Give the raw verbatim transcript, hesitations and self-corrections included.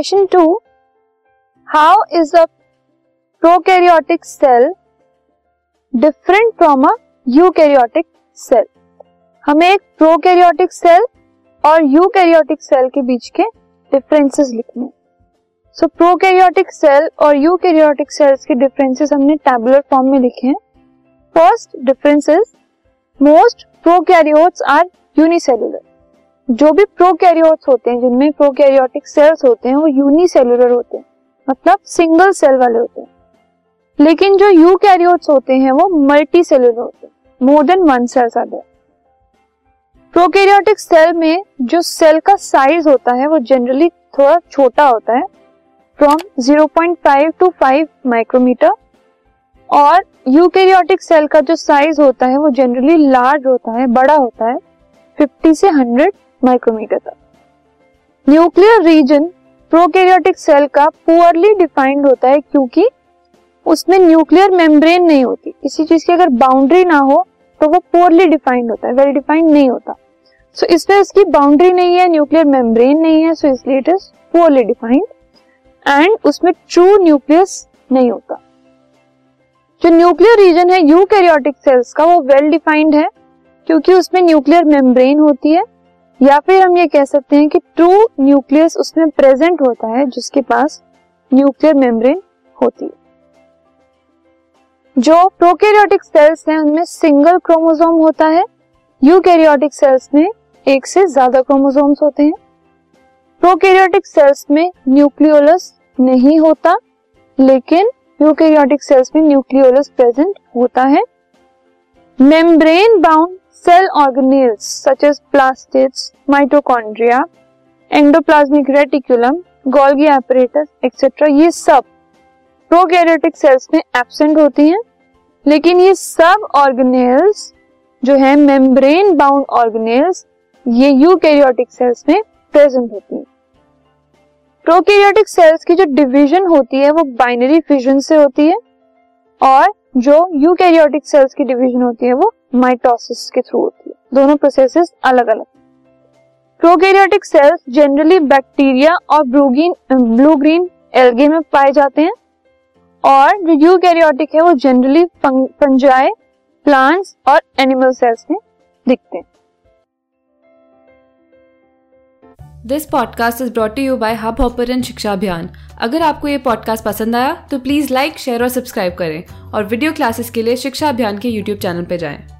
Question two, how is a prokaryotic cell different from a eukaryotic cell. हमें एक prokaryotic cell और eukaryotic cell के बीच के डिफरेंसेस लिखने। सो प्रोकैरियोटिक सेल और यूकैरियोटिक सेल्स के डिफरेंसेस हमने टैबुलर फॉर्म में लिखे हैं। First difference is most prokaryotes are unicellular. जो भी प्रोकैरियोट्स होते हैं, जिनमें प्रोकैरियोटिक सेल्स होते हैं, वो यूनिसेलुलर होते हैं, मतलब सिंगल सेल वाले होते हैं। लेकिन जो यूकैरियोट्स होते हैं वो मल्टीसेलुलर होते हैं, more than one cells are there. Prokaryotic cell में जो सेल का साइज होता है वो जनरली थोड़ा छोटा होता है, from zero point five to five micrometre, और यूकैरियोटिक सेल का जो साइज होता है वो जनरली लार्ज होता है, बड़ा होता है, फिफ्टी से हंड्रेड माइक्रोमीटर तक। न्यूक्लियर रीजन प्रोकैरियोटिक सेल का पुअरली डिफाइंड होता है क्योंकि उसमें न्यूक्लियर मेम्ब्रेन नहीं होती। किसी चीज की अगर बाउंड्री ना हो तो वो पुअरली डिफाइंड होता है, वेल डिफाइंड नहीं होता। सो so, इसमें इसकी बाउंड्री नहीं है, न्यूक्लियर मेम्ब्रेन नहीं है, सो so इसलिए it is poorly defined, and उसमें ट्रू न्यूक्लियस नहीं होता। जो न्यूक्लियर रीजन है यूकैरियोटिक सेल्स का वो वेल डिफाइंड है क्योंकि उसमें न्यूक्लियर मेम्ब्रेन होती है, या फिर हम ये कह सकते हैं कि ट्रू न्यूक्लियस उसमें प्रेजेंट होता है जिसके पास न्यूक्लियर मेम्ब्रेन होती है। जो प्रोकैरियोटिक सेल्स हैं उनमें सिंगल क्रोमोसोम होता है, यूकैरियोटिक सेल्स में एक से ज्यादा क्रोमोसोम्स होते हैं। प्रोकैरियोटिक सेल्स में न्यूक्लियोलस नहीं होता, लेकिन यूकैरियोटिक सेल्स में न्यूक्लियोलस प्रेजेंट होता है। Membrane bound cell organelles such as plastids, mitochondria, endoplasmic reticulum, Golgi apparatus etcetera, ये सब प्रोकैरियोटिक सेल्स में एब्सेंट होती हैं। लेकिन ये सब ऑर्गेनेल्स जो है मेम्ब्रेन बाउंड ऑर्गेनेल्स, ये यूकैरियोटिक सेल्स में प्रेजेंट होती हैं। प्रोकैरियोटिक सेल्स की जो डिवीजन होती है वो बाइनरी फिशन से होती है, और जो यूकैरियोटिक सेल्स की डिवीजन होती है वो माइटोसिस के थ्रू होती है। दोनों प्रोसेसेस अलग अलग। प्रोकैरियोटिक सेल्स जनरली बैक्टीरिया और ब्लू ग्रीन एल्गे में पाए जाते हैं, और जो यूकैरियोटिक है वो जनरली फंजाई, प्लांट्स और एनिमल सेल्स में दिखते हैं। This podcast is brought to you by Hubhopper and शिक्षा अभियान। अगर आपको ये पॉडकास्ट पसंद आया तो प्लीज़ लाइक, शेयर और सब्सक्राइब करें, और वीडियो क्लासेस के लिए शिक्षा अभियान के यूट्यूब चैनल पर जाएं।